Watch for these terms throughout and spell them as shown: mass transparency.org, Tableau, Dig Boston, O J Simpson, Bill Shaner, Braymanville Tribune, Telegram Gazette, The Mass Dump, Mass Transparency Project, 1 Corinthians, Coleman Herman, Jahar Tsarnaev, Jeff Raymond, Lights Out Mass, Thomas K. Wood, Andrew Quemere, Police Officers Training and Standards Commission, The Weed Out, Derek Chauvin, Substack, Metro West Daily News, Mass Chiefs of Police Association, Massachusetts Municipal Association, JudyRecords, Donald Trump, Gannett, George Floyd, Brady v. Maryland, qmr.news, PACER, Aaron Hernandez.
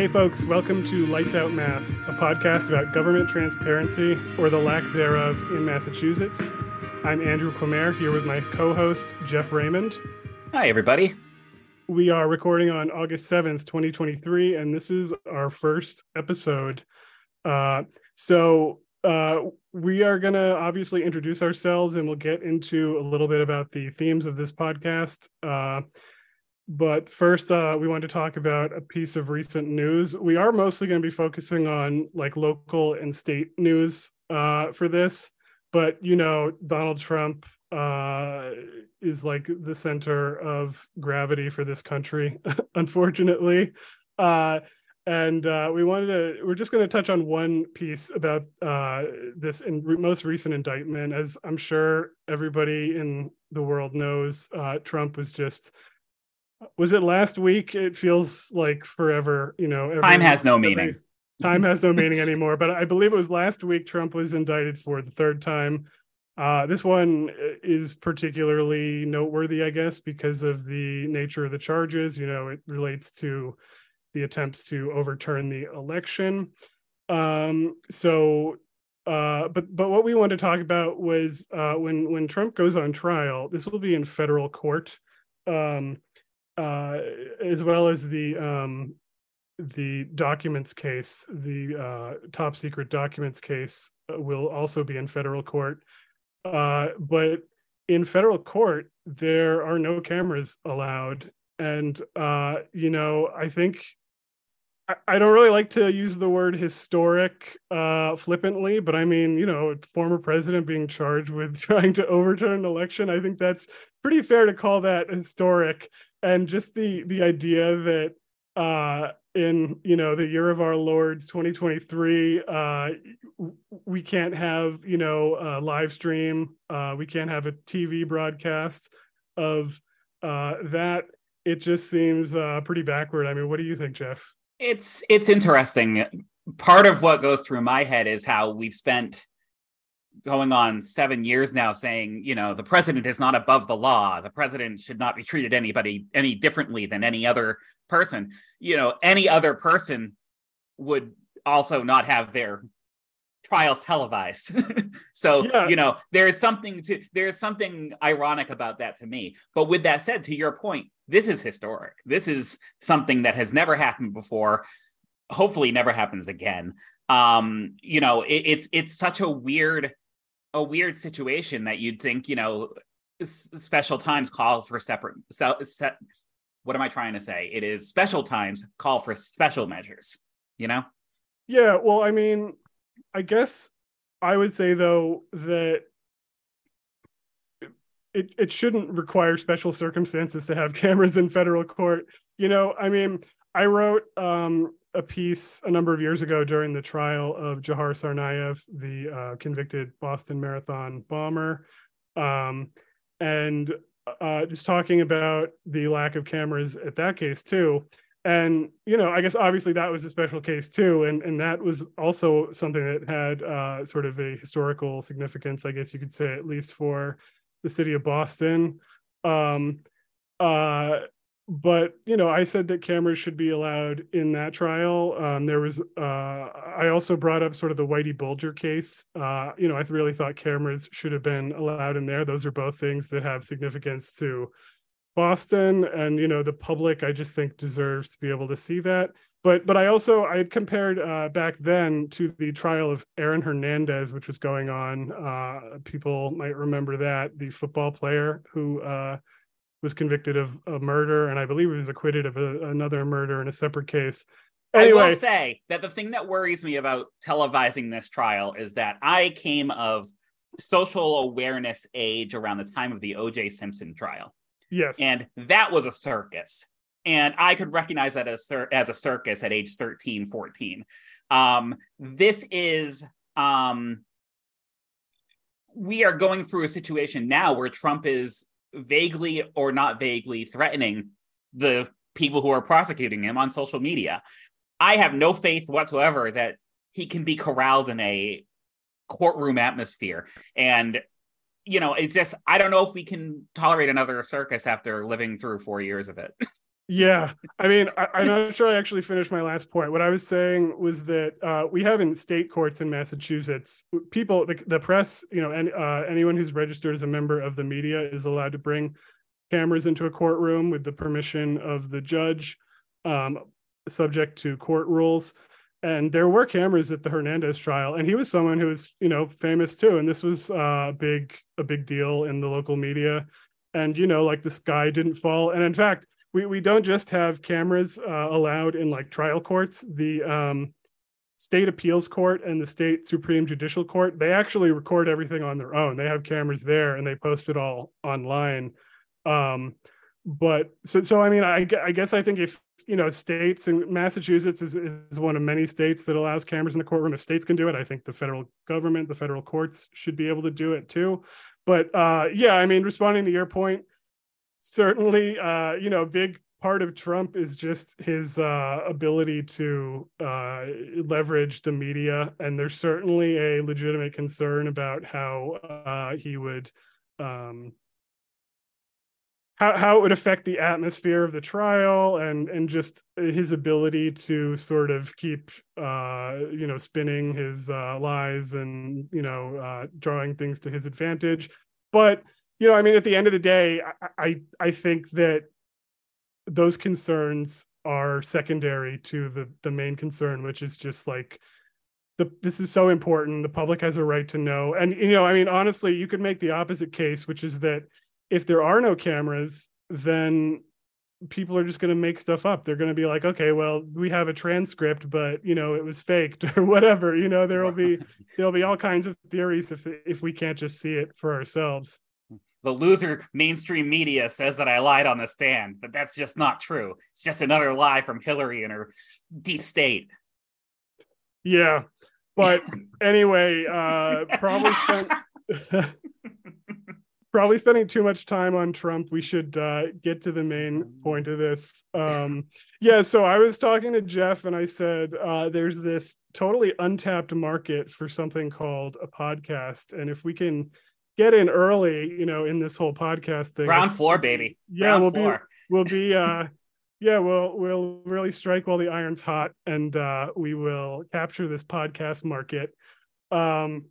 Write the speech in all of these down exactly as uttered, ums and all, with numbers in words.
Hey folks, welcome to Lights Out Mass, a podcast about government transparency or the lack thereof in Massachusetts. I'm Andrew Quemere here with my co-host, Jeff Raymond. Hi, everybody. We are recording on August seventh, twenty twenty-three, and this is our first episode. Uh, so uh, we are going to obviously introduce ourselves and we'll get into a little bit about the themes of this podcast. Uh, But first, uh, we want to talk about a piece of recent news. We are mostly going to be focusing on like local and state news uh, for this. But, you know, Donald Trump uh, is like the center of gravity for this country, unfortunately. Uh, and uh, we wanted to, we're just going to touch on one piece about uh, this in re- most recent indictment. As I'm sure everybody in the world knows, uh, Trump was just... Was it last week? It feels like forever, you know. Every, time has no every, meaning. Time has no meaning anymore. But I believe it was last week Trump was indicted for the third time. Uh, this one is particularly noteworthy, I guess, because of the nature of the charges. You know, it relates to the attempts to overturn the election. Um, so, uh, but but what we wanted to talk about was uh, when when Trump goes on trial, this will be in federal court. Um, Uh, as well as the um, the documents case, the uh, top secret documents case will also be in federal court. Uh, but in federal court, there are no cameras allowed. And, uh, you know, I think I, I don't really like to use the word historic uh, flippantly, but I mean, you know, former president being charged with trying to overturn an election, I think that's pretty fair to call that historic. And just the the idea that uh, in, you know, the year of our Lord twenty twenty-three, uh, we can't have, you know, a live stream. Uh, we can't have a T V broadcast of uh, that. It just seems uh, pretty backward. I mean, what do you think, Jeff? It's it's interesting. Part of what goes through my head is how we've spent going on seven years now saying, you know, the president is not above the law. The president should not be treated anybody any differently than any other person. You know, any other person would also not have their trials televised. So, yeah. You know, there is something to there is something ironic about that to me. But with that said, to your point, this is historic. This is something that has never happened before. Hopefully never happens again. Um, you know, it, it's it's such a weird a weird situation that you'd think, you know, s- special times call for separate, se- se- what am I trying to say? It is special times call for special measures, you know? Yeah, well, I mean, I guess I would say, though, that it, it shouldn't require special circumstances to have cameras in federal court. You know, I mean, I wrote um, a piece a number of years ago during the trial of Jahar Tsarnaev, the uh, convicted Boston Marathon bomber, um, and uh, just talking about the lack of cameras at that case too. And, you know, I guess obviously that was a special case too. And, and that was also something that had uh, sort of a historical significance, I guess you could say, at least for the city of Boston. Um, uh, But, you know, I said that cameras should be allowed in that trial. Um, there was, uh, I also brought up sort of the Whitey Bulger case. Uh, you know, I really thought cameras should have been allowed in there. Those are both things that have significance to Boston. And, you know, the public, I just think, deserves to be able to see that. But but I also, I had compared uh, back then to the trial of Aaron Hernandez, which was going on. Uh, people might remember that, the football player who... Uh, was convicted of a murder, and I believe he was acquitted of a, another murder in a separate case. Anyway. I will say that the thing that worries me about televising this trial is that I came of social awareness age around the time of the O J. Simpson trial. Yes. And that was a circus. And I could recognize that as, as a circus at age thirteen, fourteen. Um, this is... Um, we are going through a situation now where Trump is... vaguely or not vaguely threatening the people who are prosecuting him on social media. I have no faith whatsoever that he can be corralled in a courtroom atmosphere. And, you know, it's just, I don't know if we can tolerate another circus after living through four years of it. Yeah, I mean, I, I'm not sure I actually finished my last point. What I was saying was that uh, we have in state courts in Massachusetts, people, the, the press, you know, and uh, anyone who's registered as a member of the media is allowed to bring cameras into a courtroom with the permission of the judge, um, subject to court rules. And there were cameras at the Hernandez trial, and he was someone who was, you know, famous too. And this was uh, a big, a big deal in the local media. And you know, like, the sky didn't fall. And in fact, We we don't just have cameras uh, allowed in like trial courts. The um, state appeals court and the state Supreme Judicial Court, they actually record everything on their own. They have cameras there and they post it all online. Um, but so so I mean, I, I guess I think if, you know, states, and Massachusetts is, is one of many states that allows cameras in the courtroom. If states can do it, I think the federal government, the federal courts should be able to do it too. But uh, yeah, I mean, responding to your point, certainly, uh, you know, big part of Trump is just his uh, ability to uh, leverage the media. And there's certainly a legitimate concern about how uh, he would, um, how, how it would affect the atmosphere of the trial and, and just his ability to sort of keep, uh, you know, spinning his uh, lies and, you know, uh, drawing things to his advantage. But you know, I mean, at the end of the day, I, I I think that those concerns are secondary to the the main concern, which is just like, the this is so important. The public has a right to know. And, you know, I mean, honestly, you could make the opposite case, which is that if there are no cameras, then people are just going to make stuff up. They're going to be like, okay, well, we have a transcript, but, you know, it was faked or whatever. You know, there'll be there'll be all kinds of theories if if we can't just see it for ourselves. The loser mainstream media says that I lied on the stand, but that's just not true. It's just another lie from Hillary and her deep state. Yeah, but anyway, uh, probably spent, probably spending too much time on Trump. We should uh, get to the main point of this. Um, yeah, so I was talking to Jeff and I said, uh, there's this totally untapped market for something called a podcast. And if we can get in early, you know, in this whole podcast thing. Ground floor, baby. Yeah, Ground we'll floor. be, we'll be, uh, yeah, we'll we'll really strike while the iron's hot, and uh, we will capture this podcast market. Um,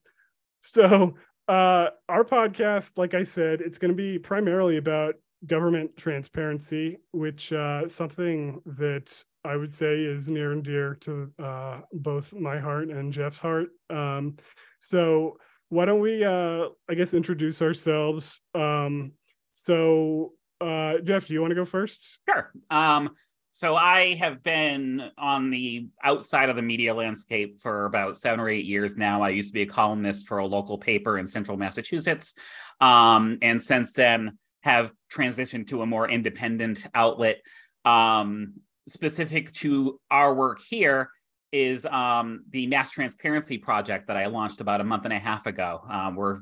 so uh, our podcast, like I said, it's going to be primarily about government transparency, which uh, something that I would say is near and dear to uh, both my heart and Jeff's heart. Um, so. Why don't we, uh, I guess, introduce ourselves? Um, so, uh, Jeff, do you want to go first? Sure. Um, so I have been on the outside of the media landscape for about seven or eight years now. I used to be a columnist for a local paper in central Massachusetts. Um, and since then have transitioned to a more independent outlet. Um, specific to our work here is um, the Mass Transparency Project that I launched about a month and a half ago. Um, we're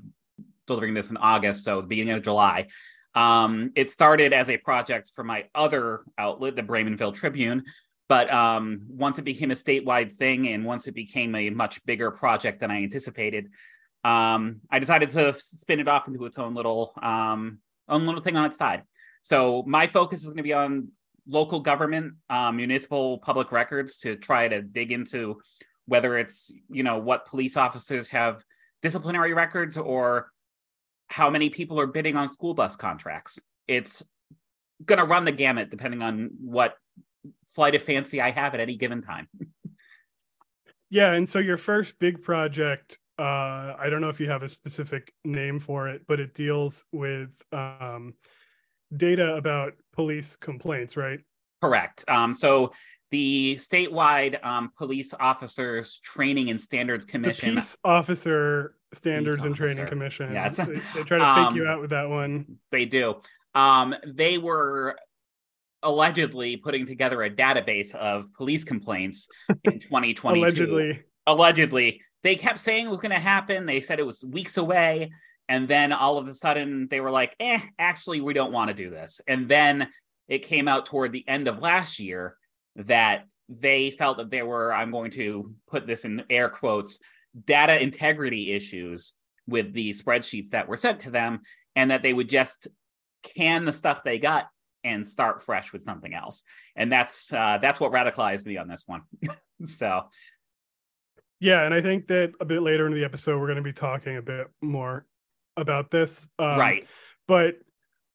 delivering this in August, so the beginning of July. Um, it started as a project for my other outlet, the Braymanville Tribune, but um, once it became a statewide thing and once it became a much bigger project than I anticipated, um, I decided to spin it off into its own little, um, own little thing on its side. So my focus is gonna be on local government, um, municipal public records, to try to dig into whether it's, you know, what police officers have disciplinary records or how many people are bidding on school bus contracts. It's going to run the gamut depending on what flight of fancy I have at any given time. Yeah. And so your first big project, uh, I don't know if you have a specific name for it, but it deals with um, data about police complaints, right? Correct. Um, so the statewide um, Police Officers Training and Standards Commission. The Peace Officer Standards Peace and Officer. Training Commission. Yes. They, they try to um, fake you out with that one. They do. Um, they were allegedly putting together a database of police complaints in twenty twenty-two. Allegedly. Allegedly. They kept saying it was going to happen. They said it was weeks away. And then all of a sudden they were like, eh, actually, we don't want to do this. And then it came out toward the end of last year that they felt that there were, I'm going to put this in air quotes, data integrity issues with the spreadsheets that were sent to them, and that they would just can the stuff they got and start fresh with something else. And that's uh, that's what radicalized me on this one. So, yeah, and I think that a bit later in the episode, we're going to be talking a bit more about this. Um, right. But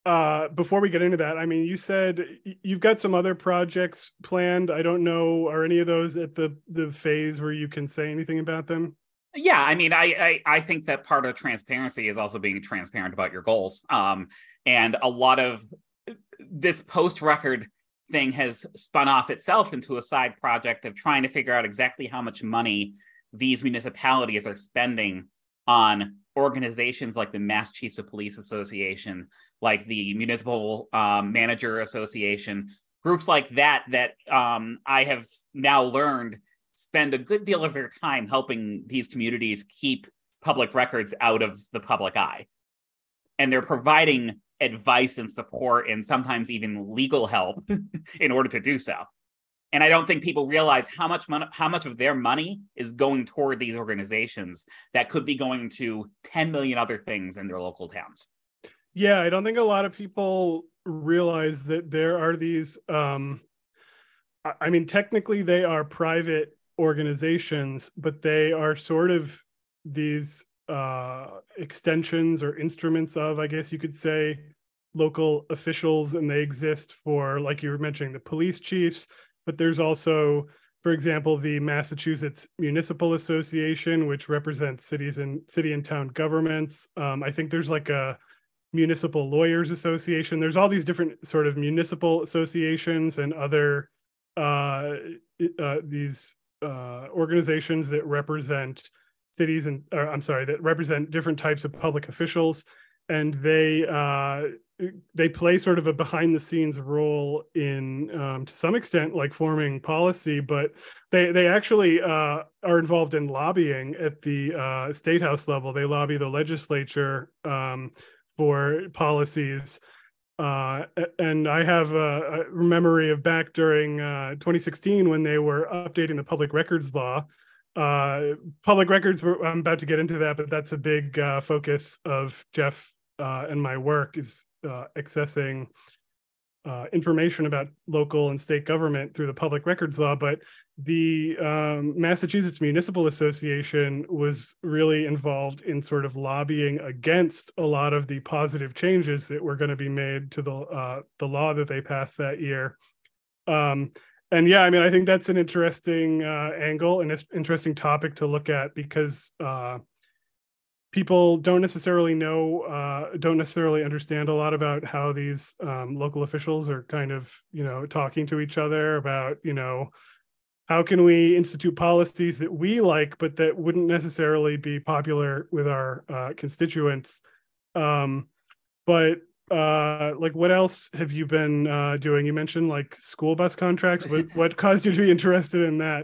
uh, before we get into that, I mean, you said you've got some other projects planned. I don't know, are any of those at the, the phase where you can say anything about them? Yeah, I mean, I, I I think that part of transparency is also being transparent about your goals. Um, and a lot of this post-record thing has spun off itself into a side project of trying to figure out exactly how much money these municipalities are spending on organizations like the Mass Chiefs of Police Association, like the Municipal um, Manager Association, groups like that, that um, I have now learned spend a good deal of their time helping these communities keep public records out of the public eye. And they're providing advice and support and sometimes even legal help in order to do so. And I don't think people realize how much mon- how much of their money is going toward these organizations that could be going to ten million other things in their local towns. Yeah, I don't think a lot of people realize that there are these, um, I mean, technically they are private organizations, but they are sort of these uh, extensions or instruments of, I guess you could say, local officials, and they exist for, like you were mentioning, the police chiefs, but there's also, for example, the Massachusetts Municipal Association, which represents cities and city and town governments. Um, I think there's like a Municipal Lawyers Association. There's all these different sort of municipal associations and other uh, uh, these uh, organizations that represent cities and, or, I'm sorry, that represent different types of public officials, and they uh, they play sort of a behind the scenes role in, um, to some extent, like forming policy, but they they actually uh, are involved in lobbying at the uh, state house level. They lobby the legislature um, for policies. Uh, and I have a, a memory of back during uh, twenty sixteen when they were updating the public records law. Uh, public records, were, I'm about to get into that, but that's a big uh, focus of Jeff uh, and my work is uh, accessing uh, information about local and state government through the public records law. But the um, Massachusetts Municipal Association was really involved in sort of lobbying against a lot of the positive changes that were going to be made to the uh, the law that they passed that year. Um, And yeah, I mean, I think that's an interesting uh, angle and an interesting topic to look at, because uh, people don't necessarily know, uh, don't necessarily understand a lot about how these um, local officials are kind of, you know, talking to each other about, you know, how can we institute policies that we like, but that wouldn't necessarily be popular with our uh, constituents. Um, but Uh, like, what else have you been uh, doing? You mentioned like school bus contracts. What, what caused you to be interested in that?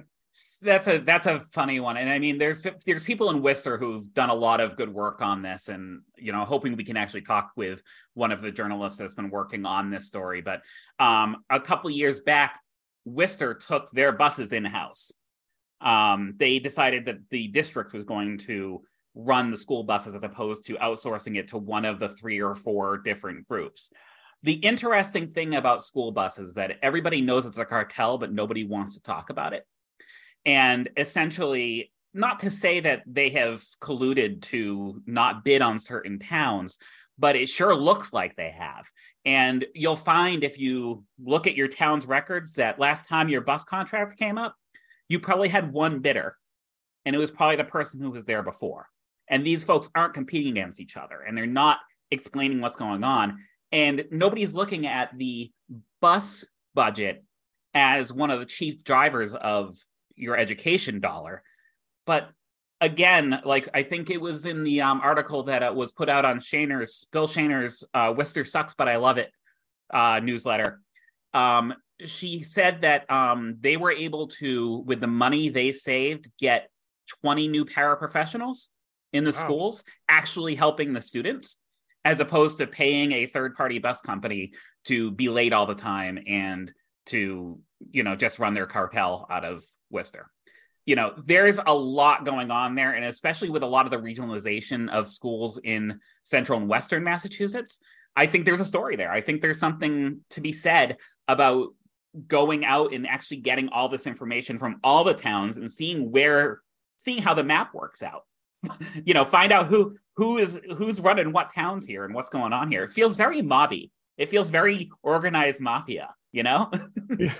That's a that's a funny one. And I mean, there's there's people in Worcester who've done a lot of good work on this, and you know, hoping we can actually talk with one of the journalists that's been working on this story. But um, a couple years back, Worcester took their buses in house. Um, they decided that the district was going to run the school buses as opposed to outsourcing it to one of the three or four different groups. The interesting thing about school buses is that everybody knows it's a cartel, but nobody wants to talk about it. And essentially, not to say that they have colluded to not bid on certain towns, but it sure looks like they have. And you'll find if you look at your town's records that last time your bus contract came up, you probably had one bidder, and it was probably the person who was there before. And these folks aren't competing against each other, and they're not explaining what's going on. And nobody's looking at the bus budget as one of the chief drivers of your education dollar. But again, like I think it was in the um, article that uh, was put out on Shaner's, Bill Shaner's uh, Worcester Sucks, But I Love It uh, newsletter. Um, she said that um, they were able to, with the money they saved, get twenty new paraprofessionals in the wow. schools, actually helping the students, as opposed to paying a third-party bus company to be late all the time and to, you know, just run their cartel out of Worcester. You know, there's a lot going on there, and especially with a lot of the regionalization of schools in central and western Massachusetts, I think there's a story there. I think there's something to be said about going out and actually getting all this information from all the towns and seeing where, seeing how the map works out. You know, find out who who is who's running what towns here and what's going on here. It feels very mobby. It feels very organized mafia, you know? Yeah.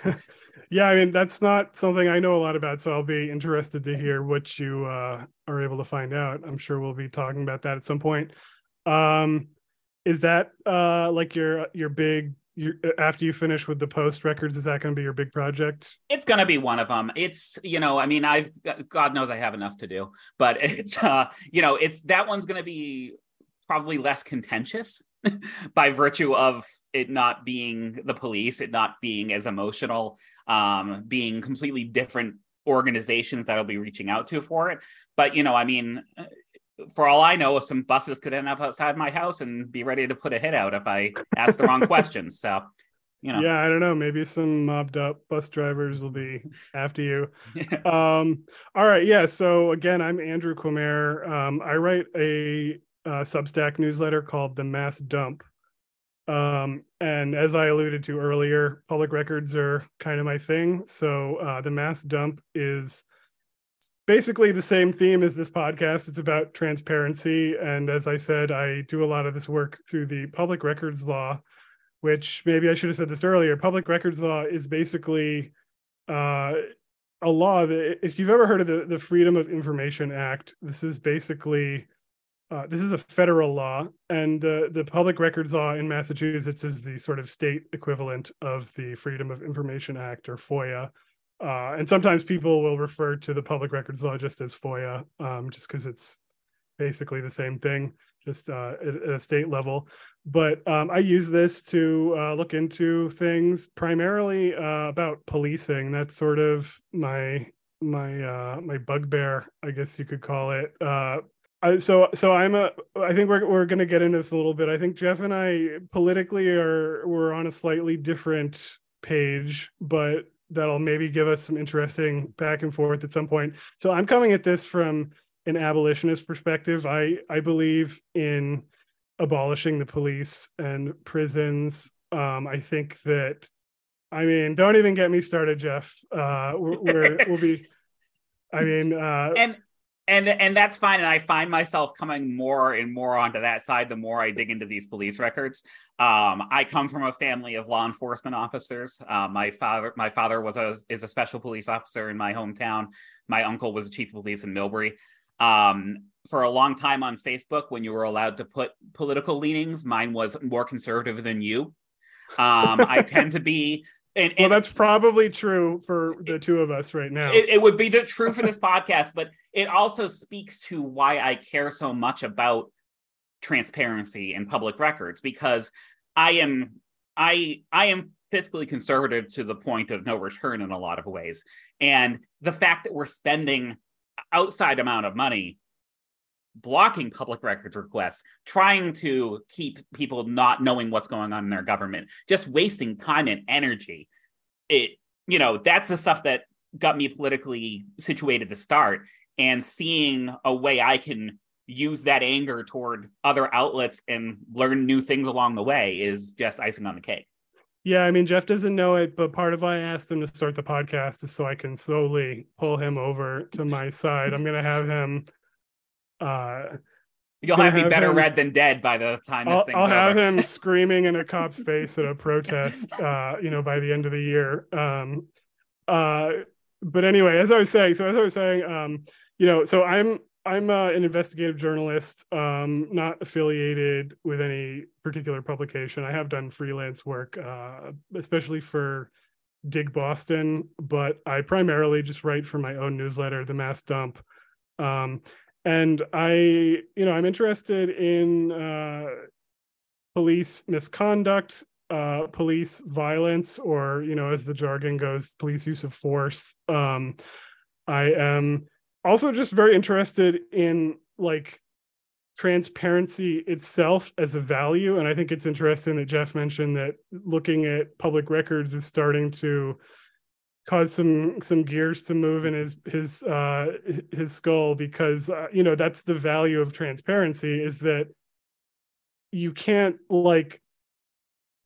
Yeah, I mean, that's not something I know a lot about, so I'll be interested to hear what you uh, are able to find out. I'm sure we'll be talking about that at some point. Um, is that uh, like your your big, your, after you finish with the Post records, is that going to be your big project? It's going to be one of them. It's, you know, I mean, I've, God knows I have enough to do, but it's, uh, you know, it's, that one's going to be probably less contentious by virtue of it not being the police, it not being as emotional, um, being completely different organizations that I'll be reaching out to for it. But, you know, I mean, for all I know, some buses could end up outside my house and be ready to put a hit out if I ask the wrong questions. So, you know. Yeah, I don't know. Maybe some mobbed up bus drivers will be after you. um, all right. Yeah. So again, I'm Andrew Quemere. Um, I write a uh, Substack newsletter called The Mass Dump. Um, and as I alluded to earlier, public records are kind of my thing. So uh, The Mass Dump is basically the same theme as this podcast. It's about transparency. And as I said, I do a lot of this work through the public records law, which maybe I should have said this earlier. Public records law is basically uh, a law that, if you've ever heard of the, the Freedom of Information Act, this is basically, uh, this is a federal law. And the, the public records law in Massachusetts is the sort of state equivalent of the Freedom of Information Act, or FOIA. Uh, and sometimes people will refer to the public records law just as FOIA, um, just because it's basically the same thing, just uh, at, at a state level. But um, I use this to uh, look into things primarily uh, about policing. That's sort of my my uh, my bugbear, I guess you could call it. Uh, I, so so I'm a. I think we're we're going to get into this a little bit. I think Jeff and I politically are we're on a slightly different page, but that'll maybe give us some interesting back and forth at some point. So I'm coming at this from an abolitionist perspective. I, I believe in abolishing the police and prisons. Um, I think that, I mean, don't even get me started, Jeff. Uh, we're, we're, we'll be, I mean. Uh, and and and that's fine. And I find myself coming more and more onto that side the more I dig into these police records. Um, I come from a family of law enforcement officers. Uh, my father, my father was a, is a special police officer in my hometown. My uncle was a chief of police in Millbury. Um, for a long time on Facebook, when you were allowed to put political leanings, mine was more conservative than you. Um, I tend to be. And, and well, that's probably true for the it, two of us right now. It, it would be true for this podcast, but it also speaks to why I care so much about transparency and public records, because I am I I am fiscally conservative to the point of no return in a lot of ways. And the fact that we're spending outside amount of money blocking public records requests, trying to keep people not knowing what's going on in their government, just wasting time and energy. It, you know, that's the stuff that got me politically situated to start, and seeing a way I can use that anger toward other outlets and learn new things along the way is just icing on the cake. Yeah, I mean, Jeff doesn't know it, but part of why I asked him to start the podcast is so I can slowly pull him over to my side. I'm going to have him Uh, You'll have me have better him, read than dead by the time this I'll, thing's I'll over. I'll have him screaming in a cop's face at a protest, uh, you know, by the end of the year. Um, uh, but anyway, as I was saying, so as I was saying, um, you know, so I'm I'm uh, an investigative journalist, um, not affiliated with any particular publication. I have done freelance work, uh, especially for Dig Boston, but I primarily just write for my own newsletter, The Mass Dump. Um, And I, you know, I'm interested in uh, police misconduct, uh, police violence, or, you know, as the jargon goes, police use of force. Um, I am also just very interested in, like, transparency itself as a value. And I think it's interesting that Jeff mentioned that looking at public records is starting to cause some some gears to move in his his uh, his skull, because uh, you know, that's the value of transparency, is that you can't, like,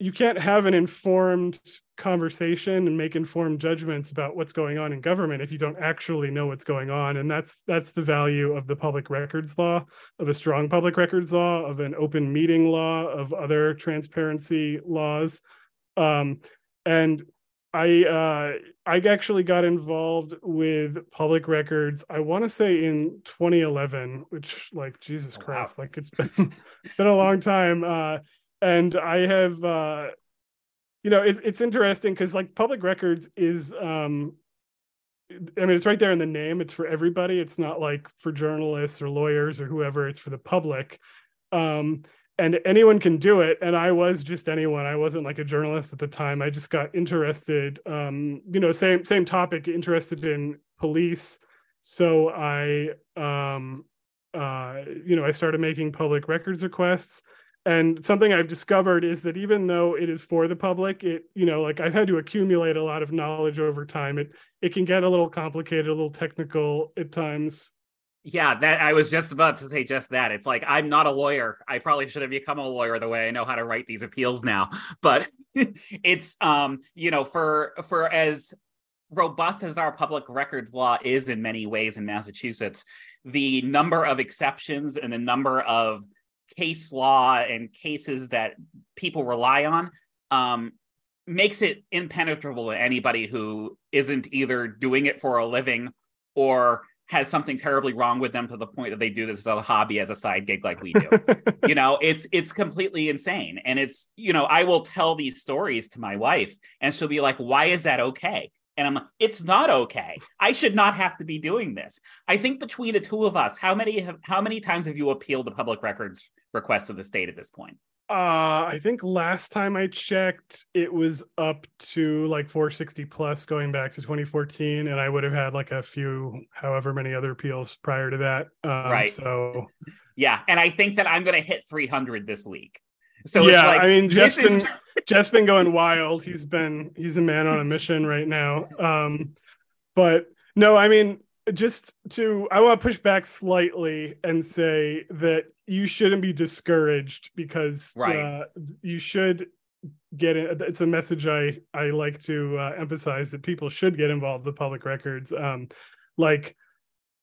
you can't have an informed conversation and make informed judgments about what's going on in government if you don't actually know what's going on. And that's that's the value of the public records law, of a strong public records law, of an open meeting law, of other transparency laws. Um, and I uh, I actually got involved with public records, I want to say in twenty eleven, which, like, Jesus oh, Christ, wow. like it's been, it's been a long time. Uh, and I have, uh, you know, it, it's interesting because, like, public records is, um, I mean, it's right there in the name. It's for everybody. It's not like for journalists or lawyers or whoever. It's for the public. Um And anyone can do it. And I was just anyone. I wasn't like a journalist at the time. I just got interested, um, you know, same same topic, interested in police. So I, um, uh, you know, I started making public records requests. And something I've discovered is that even though it is for the public, it, you know, like I've had to accumulate a lot of knowledge over time. It it can get a little complicated, a little technical at times. Yeah, that I was just about to say just that. It's like, I'm not a lawyer. I probably should have become a lawyer the way I know how to write these appeals now. But it's, um, you know, for for as robust as our public records law is in many ways in Massachusetts, the number of exceptions and the number of case law and cases that people rely on um, makes it impenetrable to anybody who isn't either doing it for a living or has something terribly wrong with them to the point that they do this as a hobby, as a side gig, like we do. You know, it's it's completely insane. And it's, you know, I will tell these stories to my wife and she'll be like, why is that okay? And I'm like, it's not okay. I should not have to be doing this. I think between the two of us, how many have, how many times have you appealed the public records request of the state at this point? Uh, I think last time I checked, it was up to like four sixty plus going back to twenty fourteen. And I would have had like a few, however many other appeals prior to that. Um, right. So, yeah. And I think that I'm going to hit three hundred this week. So yeah, it's like, I mean, Jeff's been, is... Jeff's been going wild. He's been, he's a man on a mission right now. Um, but no, I mean, just to, I want to push back slightly and say that you shouldn't be discouraged because right. uh, you should get it. It's a message I, I like to uh, emphasize, that people should get involved with public records. Um, like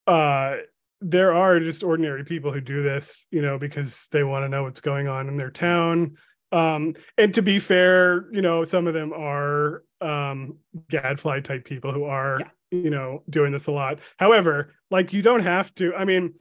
uh, there are just ordinary people who do this, you know, because they want to know what's going on in their town. Um, and to be fair, you know, some of them are um, gadfly type people who are, yeah. you know, doing this a lot. However, like you don't have to, I mean,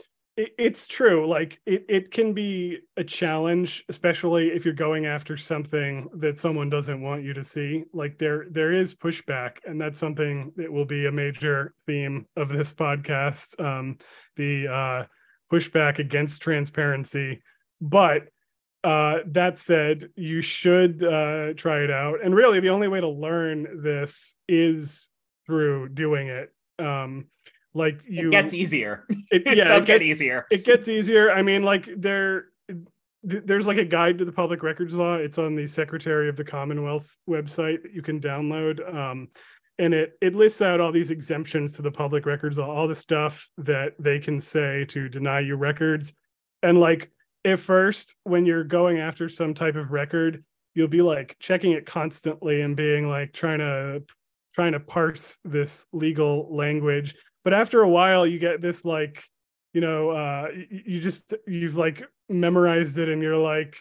it's true. Like it, it can be a challenge, especially if you're going after something that someone doesn't want you to see. Like there, there is pushback, and that's something that will be a major theme of this podcast. Um, the uh, pushback against transparency. But uh, that said, you should uh, try it out. And really, the only way to learn this is through doing it. Um, Like you, it gets easier. It, yeah, it does it get, get easier. It gets easier. I mean, like there, there's like a guide to the public records law. It's on the Secretary of the Commonwealth's website that you can download, um, and it it lists out all these exemptions to the public records law, all the stuff that they can say to deny you records. And like at first, when you're going after some type of record, you'll be like checking it constantly and being like trying to trying to parse this legal language. But after a while, you get this, like, you know, uh, you just, you've like memorized it, and you're like,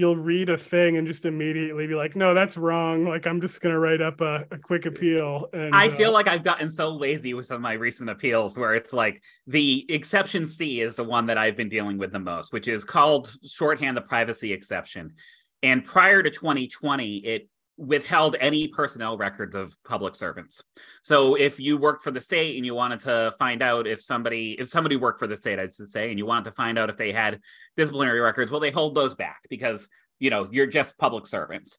you'll read a thing and just immediately be like, no, that's wrong. Like, I'm just going to write up a, a quick appeal. And I uh, feel like I've gotten so lazy with some of my recent appeals where it's like the exception C is the one that I've been dealing with the most, which is called shorthand the privacy exception. And prior to twenty twenty, it withheld any personnel records of public servants. So if you worked for the state and you wanted to find out if somebody, if somebody worked for the state, I should say, and you wanted to find out if they had disciplinary records, well, they hold those back because, you know, you're just public servants.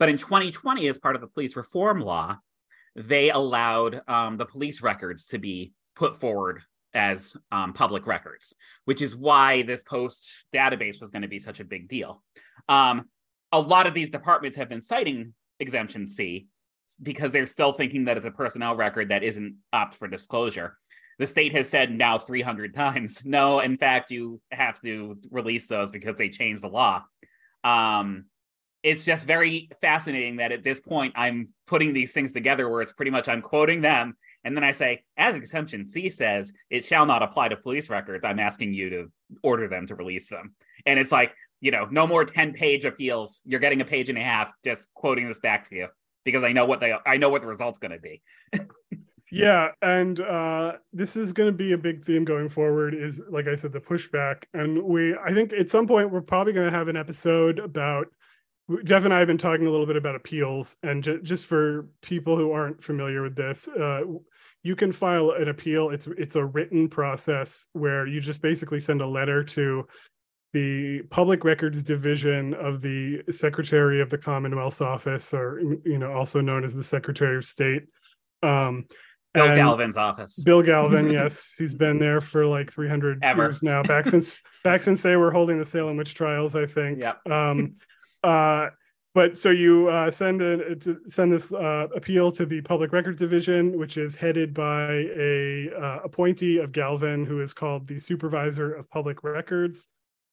But in twenty twenty, as part of the police reform law, they allowed um, the police records to be put forward as um, public records, which is why this post database was going to be such a big deal. Um, a lot of these departments have been citing exemption C because they're still thinking that it's a personnel record that isn't opt for disclosure. The state has said now three hundred times, no, in fact, you have to release those because they changed the law. Um, it's just very fascinating that at this point I'm putting these things together where it's pretty much I'm quoting them. And then I say, as exemption C says, it shall not apply to police records. I'm asking you to order them to release them. And it's like, you know, no more ten page appeals. You're getting a page and a half just quoting this back to you because I know what they, I know what the result's going to be. Yeah. And uh, this is going to be a big theme going forward is, like I said, the pushback. And we, I think at some point, we're probably going to have an episode about, Jeff and I have been talking a little bit about appeals. And ju- just for people who aren't familiar with this, uh, you can file an appeal. It's, it's a written process where you just basically send a letter to the Public Records Division of the Secretary of the Commonwealth's Office, or, you know, also known as the Secretary of State. Um, Bill Galvin's office. Bill Galvin, yes. He's been there for like three hundred Ever. years now, back since back since they were holding the Salem witch trials, I think. Yeah. Um, uh, but so you uh, send a, to send this uh, appeal to the Public Records Division, which is headed by a uh, appointee of Galvin, who is called the Supervisor of Public Records.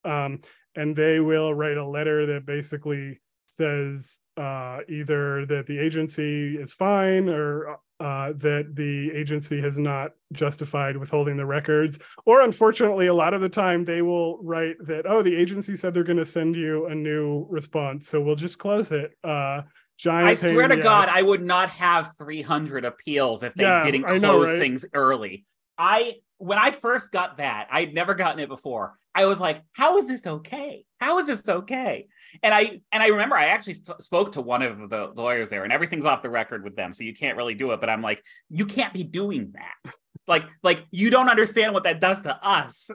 Um, and they will write a letter that basically says uh, either that the agency is fine or Uh, that the agency has not justified withholding the records. Or unfortunately, a lot of the time they will write that, oh, the agency said they're going to send you a new response, so we'll just close it. Uh, giant I swear to yes. God, I would not have three hundred appeals if they yeah, didn't close know, right? things early. I When I first got that, I'd never gotten it before. I was like, how is this okay? How is this okay? And I and I remember I actually st- spoke to one of the lawyers there, and everything's off the record with them, so you can't really do it. But I'm like, you can't be doing that. Like, like you don't understand what that does to us.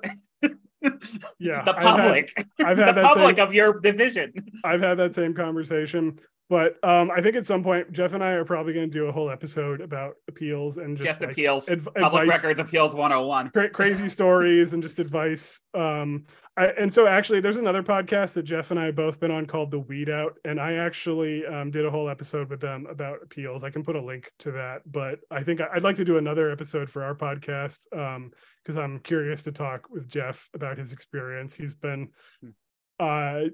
Yeah, the public, I've had, I've had the public same, of your division. I've had that same conversation. But um, I think at some point, Jeff and I are probably going to do a whole episode about appeals and just, just like, appeals, adv- public advice, records, appeals one oh one, cra- crazy stories and just advice. Um, I, and so actually there's another podcast that Jeff and I have both been on called The Weed Out. And I actually um, did a whole episode with them about appeals. I can put a link to that, but I think I'd like to do another episode for our podcast because um, I'm curious to talk with Jeff about his experience. He's been, uh,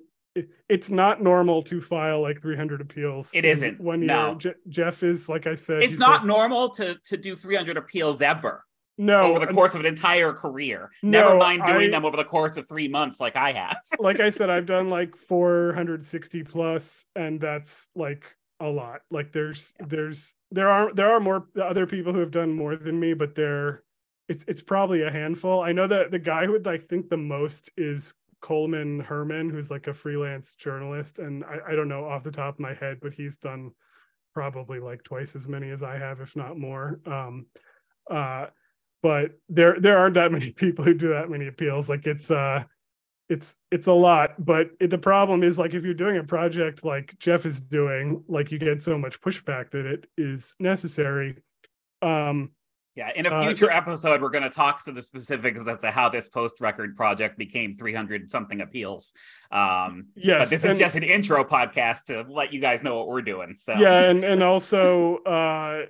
it's not normal to file like three hundred appeals. It isn't. One year. No. Je- Jeff is, like I said, it's not like, normal to, to do three hundred appeals ever. No. Over the course of an entire career. No, never mind doing I, them over the course of three months like I have. Like I said, I've done like four hundred sixty plus, and that's like a lot. Like there's, yeah. there's, there are, there are more other people who have done more than me, but they're, it's, it's probably a handful. I know that the guy who would like think the most is Coleman Herman, who's like a freelance journalist, and I, I don't know off the top of my head, but he's done probably like twice as many as I have, if not more. Um, uh, but there there aren't that many people who do that many appeals. Like it's uh, it's it's a lot. But it, the problem is like if you're doing a project like Jeff is doing, like you get so much pushback that it is necessary. Um, Yeah, in a future uh, so, episode, we're going to talk to the specifics as to how this post-record project became three hundred something appeals. Um, yes, but this and, is just an intro podcast to let you guys know what we're doing. So yeah, and and also, uh,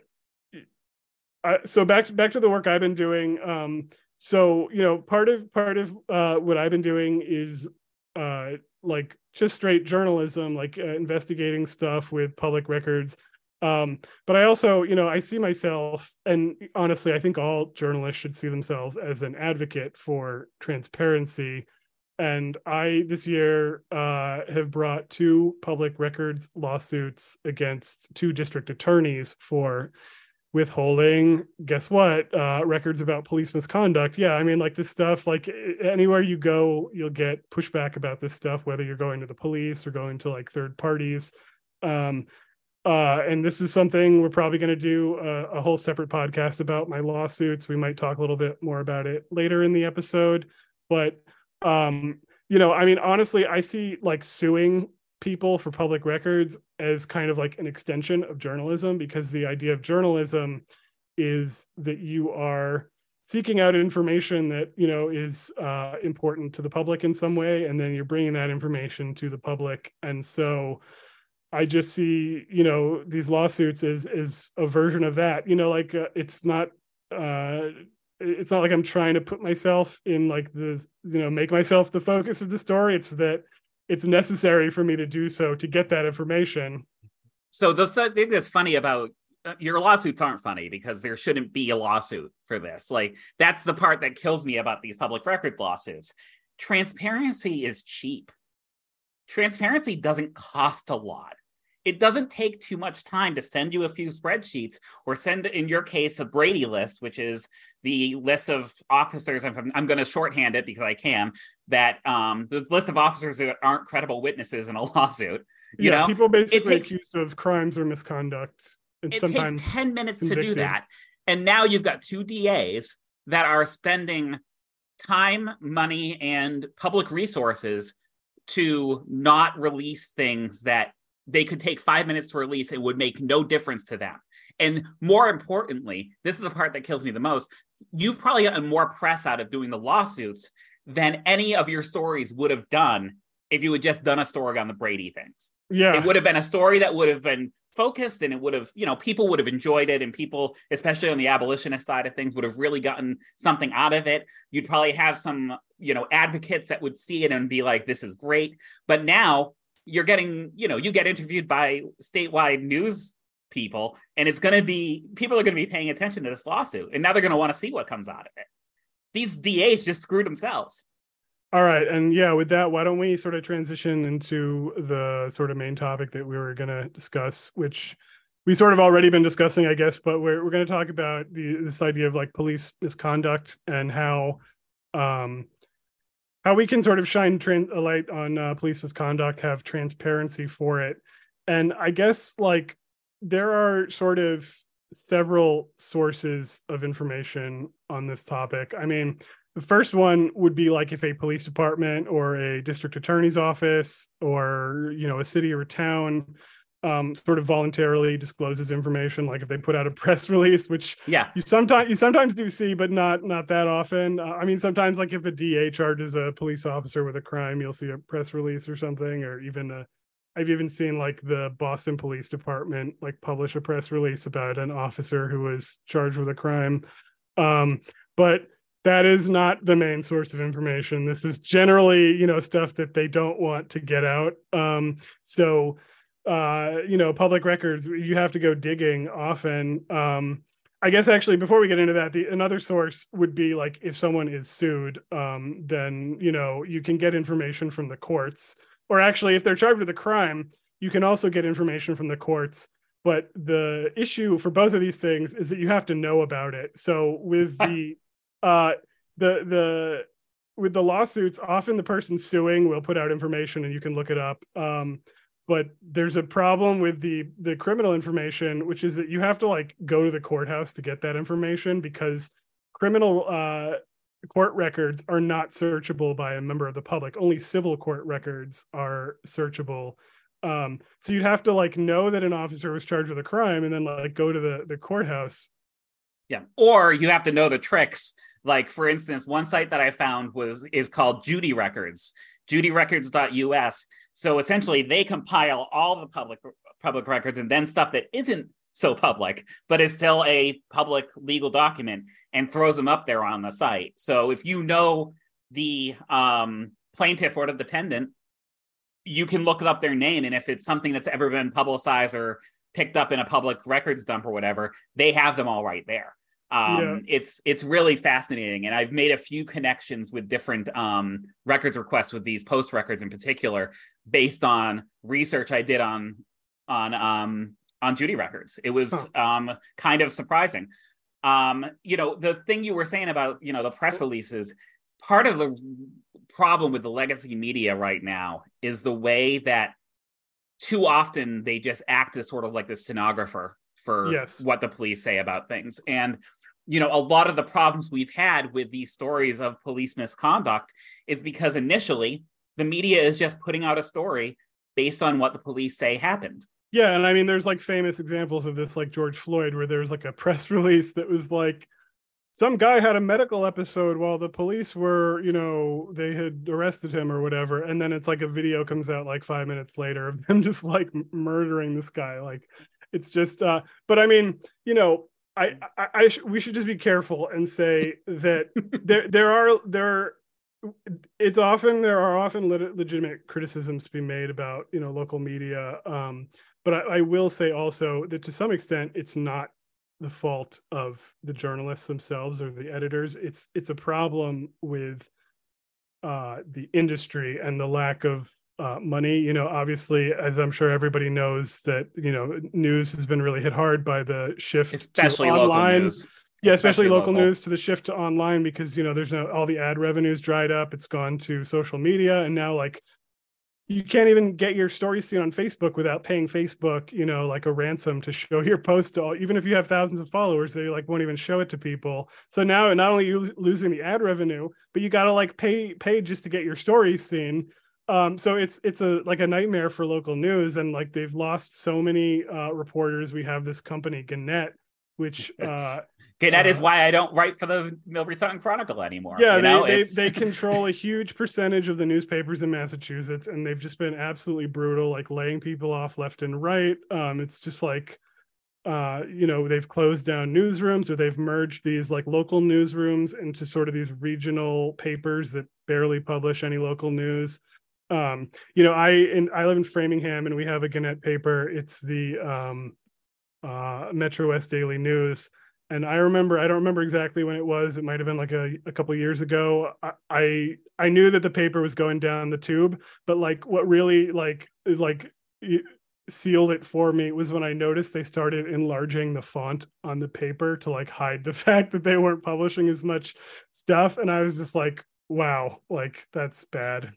I, so back back to the work I've been doing. Um, so you know, part of part of uh, what I've been doing is uh, like just straight journalism, like uh, investigating stuff with public records. Um, but I also, you know, I see myself, and honestly, I think all journalists should see themselves as an advocate for transparency. And I, this year, uh, have brought two public records lawsuits against two district attorneys for withholding, guess what, uh, records about police misconduct. Yeah, I mean, like this stuff, like anywhere you go, you'll get pushback about this stuff, whether you're going to the police or going to like third parties. Um, Uh, and this is something we're probably going to do a, a whole separate podcast about my lawsuits. We might talk a little bit more about it later in the episode. But, um, you know, I mean, honestly, I see like suing people for public records as kind of like an extension of journalism, because the idea of journalism is that you are seeking out information that, you know, is uh, important to the public in some way. And then you're bringing that information to the public. And so I just see, you know, these lawsuits as is a version of that. You know, like uh, it's not, uh, it's not like I'm trying to put myself in like the, you know, make myself the focus of the story. It's that it's necessary for me to do so to get that information. So the th- thing that's funny about uh, your lawsuits aren't funny, because there shouldn't be a lawsuit for this. Like, that's the part that kills me about these public record lawsuits. Transparency is cheap. Transparency doesn't cost a lot. It doesn't take too much time to send you a few spreadsheets, or send, in your case, a Brady list, which is the list of officers. I'm, I'm going to shorthand it because I can. That um, the list of officers that aren't credible witnesses in a lawsuit. You yeah, know, people basically takes, accused of crimes or misconduct. And it sometimes takes ten minutes convicted. To do that, and now you've got two D As that are spending time, money, and public resources to not release things that they could take five minutes to release. It would make no difference to them. And more importantly, this is the part that kills me the most. You've probably gotten more press out of doing the lawsuits than any of your stories would have done if you had just done a story on the Brady things. Yeah. It would have been a story that would have been focused, and it would have, you know, people would have enjoyed it, and people, especially on the abolitionist side of things, would have really gotten something out of it. You'd probably have some, you know, advocates that would see it and be like, this is great. But now, you're getting, you know, you get interviewed by statewide news people, and it's going to be, people are going to be paying attention to this lawsuit, and now they're going to want to see what comes out of it. These D As just screwed themselves. All right. And yeah, with that, why don't we sort of transition into the sort of main topic that we were going to discuss, which we sort of already been discussing, I guess, but we're, we're going to talk about the, this idea of like police misconduct, and how, um, how we can sort of shine trans- a light on uh, police misconduct, have transparency for it. And I guess like there are sort of several sources of information on this topic. I mean, the first one would be like if a police department or a district attorney's office or, you know, a city or a town um, sort of voluntarily discloses information, like if they put out a press release, which yeah. you sometimes you sometimes do see, but not not that often. Uh, I mean, sometimes like if a D A charges a police officer with a crime, you'll see a press release or something, or even a, I've even seen like the Boston Police Department like publish a press release about an officer who was charged with a crime. Um, but that is not the main source of information. This is generally, you know, stuff that they don't want to get out. Um, so Uh, you know, public records, you have to go digging often. Um, I guess actually, before we get into that, the, another source would be like if someone is sued, um, then, you know, you can get information from the courts. Or actually, if they're charged with a crime, you can also get information from the courts. But the issue for both of these things is that you have to know about it. So with the uh, the the with the lawsuits, often the person suing will put out information and you can look it up. Um, But there's a problem with the the criminal information, which is that you have to like go to the courthouse to get that information, because criminal uh, court records are not searchable by a member of the public. Only civil court records are searchable. Um, so you'd have to like know that an officer was charged with a crime and then like go to the, the courthouse. Yeah. Or you have to know the tricks. Like, for instance, one site that I found was is called JudyRecords, judy records dot U S. So essentially, they compile all the public public records and then stuff that isn't so public, but is still a public legal document, and throws them up there on the site. So if you know the um, plaintiff or the defendant, you can look up their name. And if it's something that's ever been publicized or picked up in a public records dump or whatever, they have them all right there. Um, yeah. It's it's really fascinating, and I've made a few connections with different um, records requests with these post records in particular, based on research I did on on um, on JudyRecords. It was huh. um, kind of surprising. Um, you know, the thing you were saying about, you know, the press releases. Part of the problem with the legacy media right now is the way that too often they just act as sort of like the stenographer for yes. what the police say about things. And you know, a lot of the problems we've had with these stories of police misconduct is because initially the media is just putting out a story based on what the police say happened. Yeah. And I mean, there's like famous examples of this, like George Floyd, where there's like a press release that was like, some guy had a medical episode while the police were, you know, they had arrested him or whatever. And then it's like a video comes out like five minutes later of them just like murdering this guy. Like, it's just, uh, but I mean, you know, I, I, I sh- we should just be careful and say that there, there are, there, it's often, there are often legitimate criticisms to be made about, you know, local media. Um, but I, I will say also that to some extent, it's not the fault of the journalists themselves or the editors. It's, it's a problem with uh, the industry and the lack of uh, money. You know, obviously, as I'm sure everybody knows, that, you know, news has been really hit hard by the shift especially to online. News. Yeah, especially, especially local, local news, to the shift to online, because, you know, there's no, all the ad revenue's dried up. It's gone to social media. And now, like, you can't even get your story seen on Facebook without paying Facebook, you know, like a ransom to show your post to all, even if you have thousands of followers, they like won't even show it to people. So now not only are you losing the ad revenue, but you got to like pay, pay just to get your story seen. Um, so it's, it's a, like a nightmare for local news. And like, they've lost so many uh, reporters. We have this company, Gannett, which, uh, Gannett uh, is why I don't write for the Milbury-Sutton Chronicle anymore. Yeah, you know, they, they, they control a huge percentage of the newspapers in Massachusetts, and they've just been absolutely brutal, like laying people off left and right. Um, it's just like, uh, you know, they've closed down newsrooms, or they've merged these like local newsrooms into sort of these regional papers that barely publish any local news. Um, you know, I in, I live in Framingham, and we have a Gannett paper. It's the um, uh, Metro West Daily News. And I remember, I don't remember exactly when it was. It might have been like a, a couple of years ago. I, I I knew that the paper was going down the tube, but like what really like like sealed it for me was when I noticed they started enlarging the font on the paper to like hide the fact that they weren't publishing as much stuff. And I was just like, wow, like that's bad.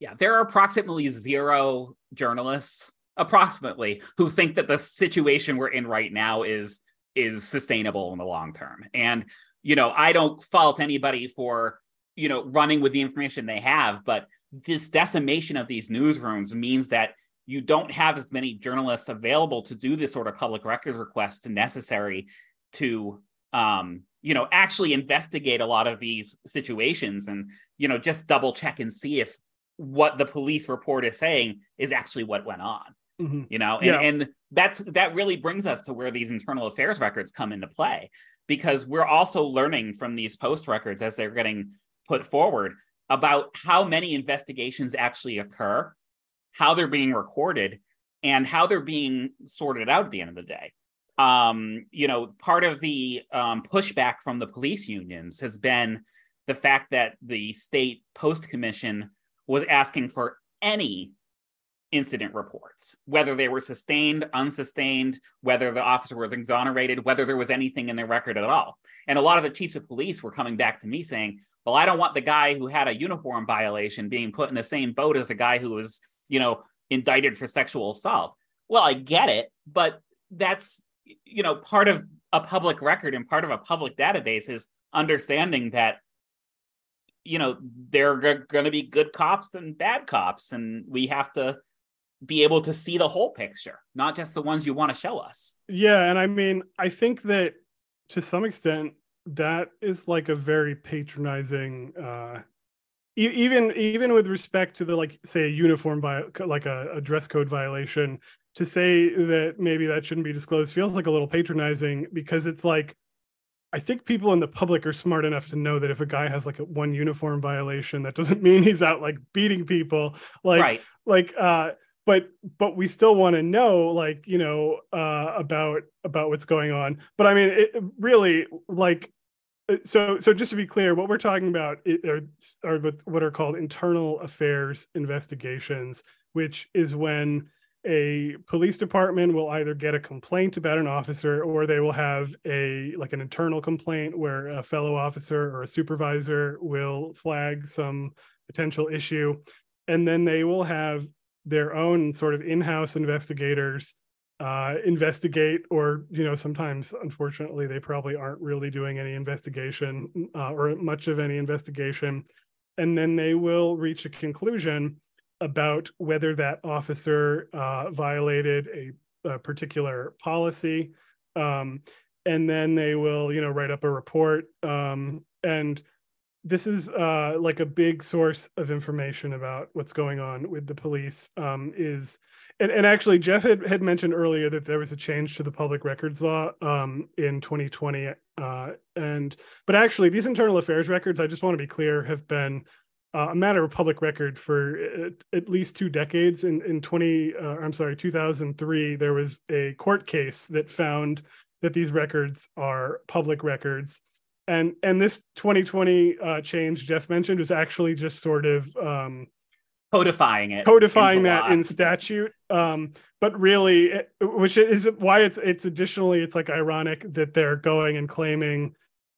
Yeah, there are approximately zero journalists, approximately, who think that the situation we're in right now is is sustainable in the long term. And, you know, I don't fault anybody for, you know, running with the information they have, but this decimation of these newsrooms means that you don't have as many journalists available to do this sort of public record request necessary to, um, you know, actually investigate a lot of these situations and, you know, just double check and see if what the police report is saying is actually what went on. Mm-hmm. You know, and, yeah. and that's that really brings us to where these internal affairs records come into play, because we're also learning from these post records as they're getting put forward about how many investigations actually occur, how they're being recorded, and how they're being sorted out at the end of the day. Um, you know, part of the um, pushback from the police unions has been the fact that the state post commission was asking for any incident reports, whether they were sustained, unsustained, whether the officer was exonerated, whether there was anything in their record at all. And a lot of the chiefs of police were coming back to me saying, well, I don't want the guy who had a uniform violation being put in the same boat as the guy who was, you know, indicted for sexual assault. Well, I get it, but that's, you know, part of a public record and part of a public database is understanding that, you know, there are g- going to be good cops and bad cops, and we have to be able to see the whole picture, not just the ones you want to show us. Yeah. And I mean, I think that to some extent that is like a very patronizing, uh, e- even, even with respect to the, like, say a uniform, by like a, a dress code violation, to say that maybe that shouldn't be disclosed feels like a little patronizing, because it's like, I think people in the public are smart enough to know that if a guy has like a one uniform violation, that doesn't mean he's out like beating people. Like, right. like, uh, But but we still want to know, like, you know, uh, about about what's going on. But I mean, it really like so. So just to be clear, what we're talking about are, are what are called internal affairs investigations, which is when a police department will either get a complaint about an officer, or they will have a like an internal complaint where a fellow officer or a supervisor will flag some potential issue, and then they will have their own sort of in-house investigators uh, investigate, or, you know, sometimes, unfortunately, they probably aren't really doing any investigation uh, or much of any investigation. And then they will reach a conclusion about whether that officer uh, violated a, a particular policy. Um, and then they will, you know, write up a report. Um, and This is uh, like a big source of information about what's going on with the police um, is, and, and actually Jeff had, had mentioned earlier that there was a change to the public records law um, in twenty twenty. Uh, and but actually, these internal affairs records, I just want to be clear, have been uh, a matter of public record for at, at least two decades. In in twenty, uh, I'm sorry, two thousand three, there was a court case that found that these records are public records. And and this twenty twenty uh, change Jeff mentioned was actually just sort of um, codifying it, codifying that law. In statute. Um, but really, it, which is why it's it's additionally, it's like ironic that they're going and claiming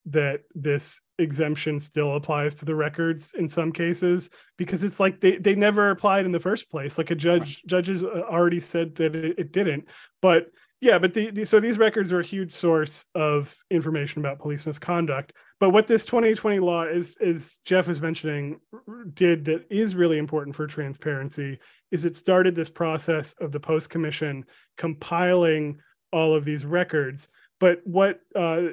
that this exemption still applies to the records in some cases, because it's like they, they never applied in the first place. Like a judge, right. Judges already said that it, it didn't, but. Yeah, but the, the so these records are a huge source of information about police misconduct. But what this twenty twenty law is, is Jeff was mentioning, did that is really important for transparency is it started this process of the Post Commission compiling all of these records. But what, uh,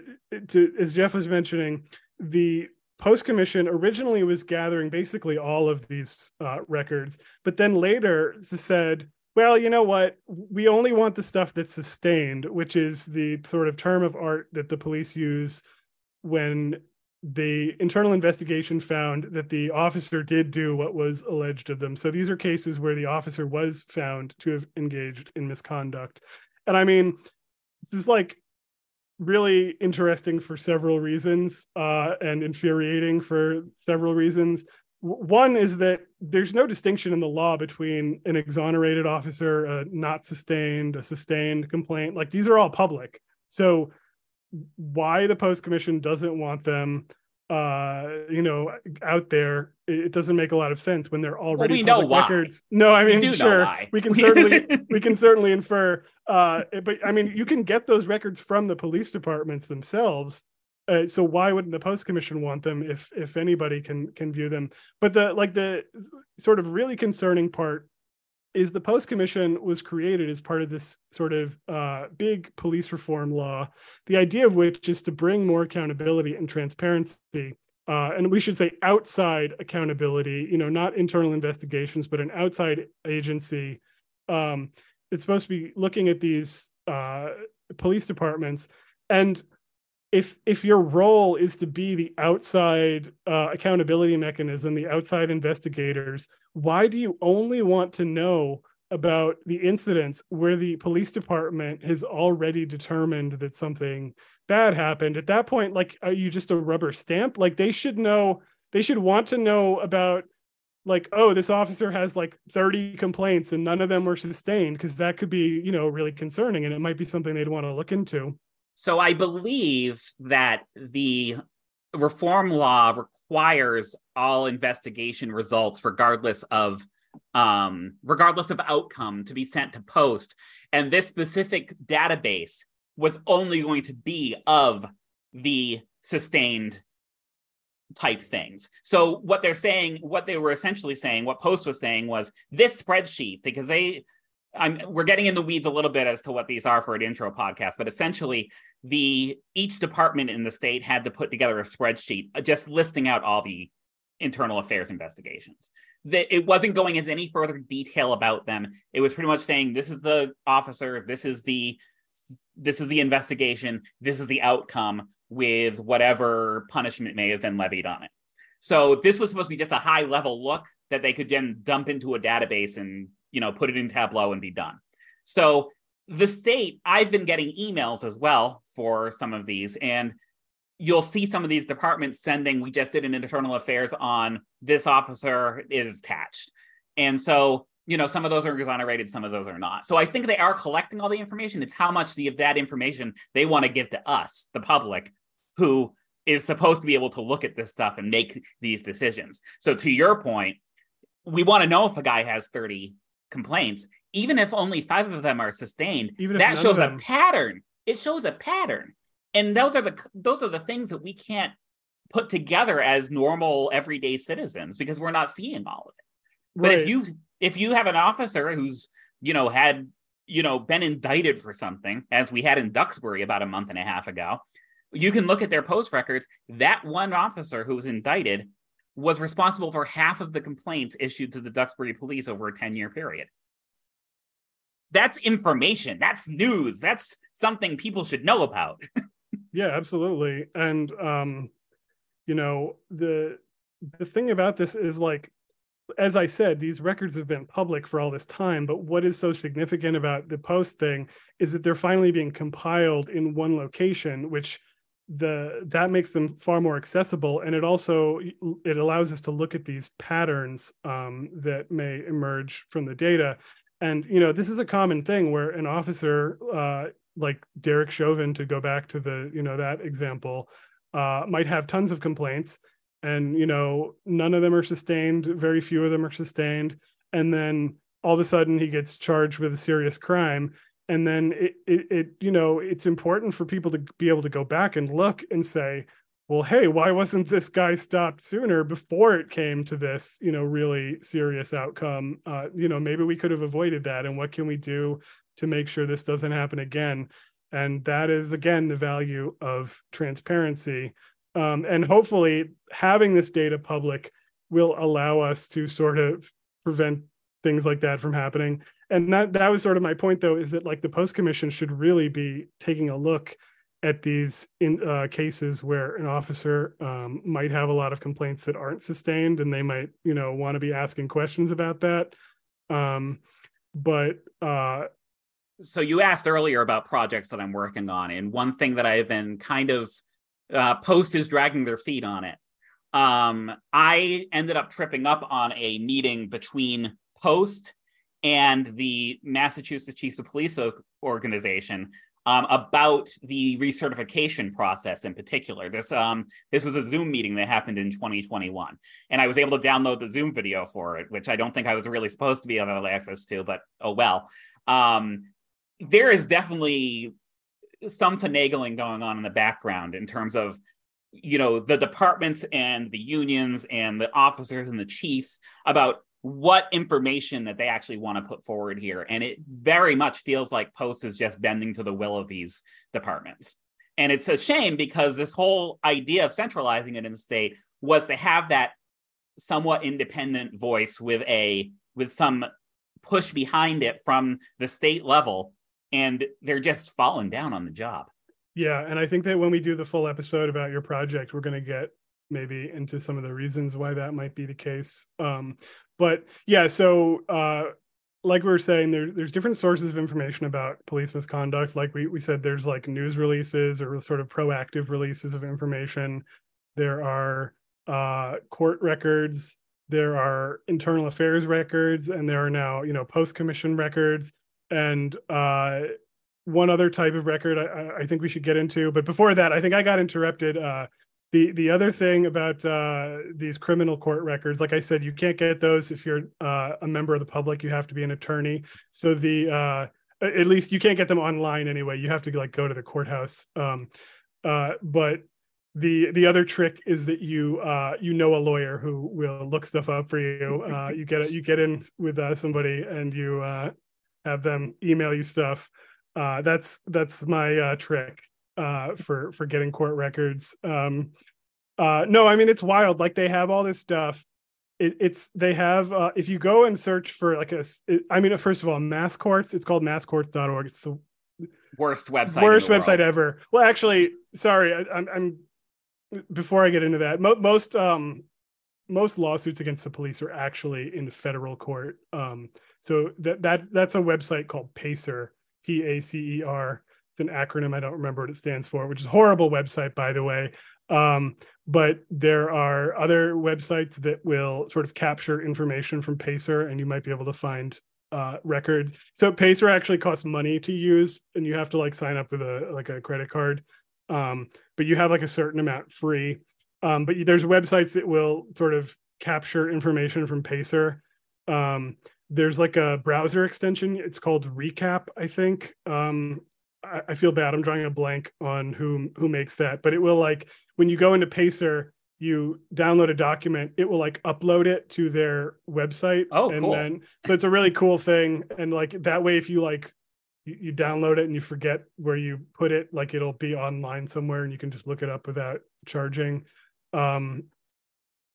to, as Jeff was mentioning, the Post Commission originally was gathering basically all of these uh, records, but then later said, well, you know what? We only want the stuff that's sustained, which is the sort of term of art that the police use when the internal investigation found that the officer did do what was alleged of them. So these are cases where the officer was found to have engaged in misconduct. And I mean, this is like really interesting for several reasons, uh, and infuriating for several reasons. One is that there's no distinction in the law between an exonerated officer, a not sustained, a sustained complaint. Like these are all public. So why the Post Commission doesn't want them, uh, you know, out there, it doesn't make a lot of sense when they're already well, we public know why. Records. No, I mean, we sure, we can certainly we can certainly infer. Uh, but I mean, you can get those records from the police departments themselves. Uh, so why wouldn't the Post Commission want them if if anybody can can view them? But the like the sort of really concerning part is the Post Commission was created as part of this sort of uh, big police reform law, the idea of which is to bring more accountability and transparency. Uh, and we should say outside accountability, you know, not internal investigations, but an outside agency. Um, it's supposed to be looking at these uh, police departments. And If if your role is to be the outside uh, accountability mechanism, the outside investigators, why do you only want to know about the incidents where the police department has already determined that something bad happened? At that point, like, are you just a rubber stamp? Like they should know, they should want to know about like, oh, this officer has like thirty complaints and none of them were sustained, because that could be, you know, really concerning and it might be something they'd want to look into. So I believe that the reform law requires all investigation results, regardless of um, regardless of outcome, to be sent to Post. And this specific database was only going to be of the sustained type things. So what they're saying, what they were essentially saying, what Post was saying was this spreadsheet, because they... I'm, we're getting in the weeds a little bit as to what these are for an intro podcast, but essentially the each department in the state had to put together a spreadsheet just listing out all the internal affairs investigations. The, it wasn't going into any further detail about them. It was pretty much saying this is the officer, this is the this is the investigation, this is the outcome with whatever punishment may have been levied on it. So this was supposed to be just a high level look that they could then dump into a database and, you know, put it in Tableau and be done. So the state, I've been getting emails as well for some of these, and you'll see some of these departments sending, we just did an internal affairs on this officer is attached. And so, you know, some of those are exonerated, some of those are not. So I think they are collecting all the information. It's how much of that information they want to give to us, the public, who is supposed to be able to look at this stuff and make these decisions. So to your point, we want to know if a guy has thirty complaints, even if only five of them are sustained, even that shows a pattern. It shows a pattern. And those are the those are the things that we can't put together as normal everyday citizens because we're not seeing all of it. Right. But if you if you have an officer who's, you know, had, you know, been indicted for something, as we had in Duxbury about a month and a half ago, you can look at their Post records. That one officer who was indicted was responsible for half of the complaints issued to the Duxbury police over a ten-year period. That's information. That's news. That's something people should know about. Yeah, absolutely. And, um, you know, the the thing about this is, like, as I said, these records have been public for all this time, but what is so significant about the post thing is that they're finally being compiled in one location, which the that makes them far more accessible. And it also, it allows us to look at these patterns um, that may emerge from the data. And, you know, this is a common thing where an officer uh, like Derek Chauvin, to go back to the, you know, that example, uh, might have tons of complaints. And, you know, none of them are sustained. Very few of them are sustained. And then all of a sudden he gets charged with a serious crime. And then it, it, it, you know, it's important for people to be able to go back and look and say, well, hey, why wasn't this guy stopped sooner before it came to this, you know, really serious outcome? Uh, you know, maybe we could have avoided that. And what can we do to make sure this doesn't happen again? And that is, again, the value of transparency. Um, and hopefully having this data public will allow us to sort of prevent things like that from happening. And that that was sort of my point, though, is that, like, the Post Commission should really be taking a look at these in, uh, cases where an officer um, might have a lot of complaints that aren't sustained, and they might, you know, want to be asking questions about that. Um, but uh, so you asked earlier about projects that I'm working on, and one thing that I've been kind of Uh, Post is dragging their feet on it. Um, I ended up tripping up on a meeting between Post and the Massachusetts Chiefs of Police Organization um, about the recertification process in particular. This um, this was a Zoom meeting that happened in twenty twenty-one, and I was able to download the Zoom video for it, which I don't think I was really supposed to be able to have access to, but oh well. Um, there is definitely some finagling going on in the background in terms of, you know, the departments and the unions and the officers and the chiefs about what information that they actually want to put forward here. And it very much feels like Post is just bending to the will of these departments. And it's a shame, because this whole idea of centralizing it in the state was to have that somewhat independent voice with a with some push behind it from the state level. And they're just falling down on the job. Yeah, and I think that when we do the full episode about your project, we're going to get maybe into some of the reasons why that might be the case. Um, but yeah, so uh, like we were saying, there, there's different sources of information about police misconduct. Like we, we said, there's like news releases or sort of proactive releases of information. There are uh, court records. There are internal affairs records. And there are now, you know, Post Commission records. And uh, one other type of record I, I think we should get into. But before that, I think I got interrupted. Uh, the the other thing about uh, these criminal court records, like I said, you can't get those if you're uh, a member of the public. You have to be an attorney. So the uh, at least you can't get them online anyway. You have to, like, go to the courthouse. Um, uh, but the the other trick is that you uh, you know a lawyer who will look stuff up for you. Uh, you get you get in with uh, somebody and you. Uh, have them email you stuff. Uh, that's that's my uh, trick uh, for, for getting court records. Um, uh, no, I mean, it's wild. Like, they have all this stuff. It, it's, they have, uh, if you go and search for like a, it, I mean, first of all, Mass Courts, it's called mass courts dot org. It's the worst website Worst website world. ever. Well, actually, sorry, I, I'm, I'm, before I get into that, mo- most, um, most lawsuits against the police are actually in federal court. Um, So that that that's a website called PACER, P A C E R. It's an acronym. I don't remember what it stands for, which is a horrible website, by the way. Um, but there are other websites that will sort of capture information from PACER, and you might be able to find uh, records. So PACER actually costs money to use, and you have to, like, sign up with a like a credit card. Um, but you have like a certain amount free. Um, but there's websites that will sort of capture information from PACER. Um, There's like a browser extension. It's called Recap, I think. Um, I, I feel bad. I'm drawing a blank on who, who makes that. But it will, like, when you go into PACER, you download a document. It will, like, upload it to their website. Oh, and cool. Then, so it's a really cool thing. And, like, that way, if you, like, you, you download it and you forget where you put it, like, it'll be online somewhere and you can just look it up without charging. Um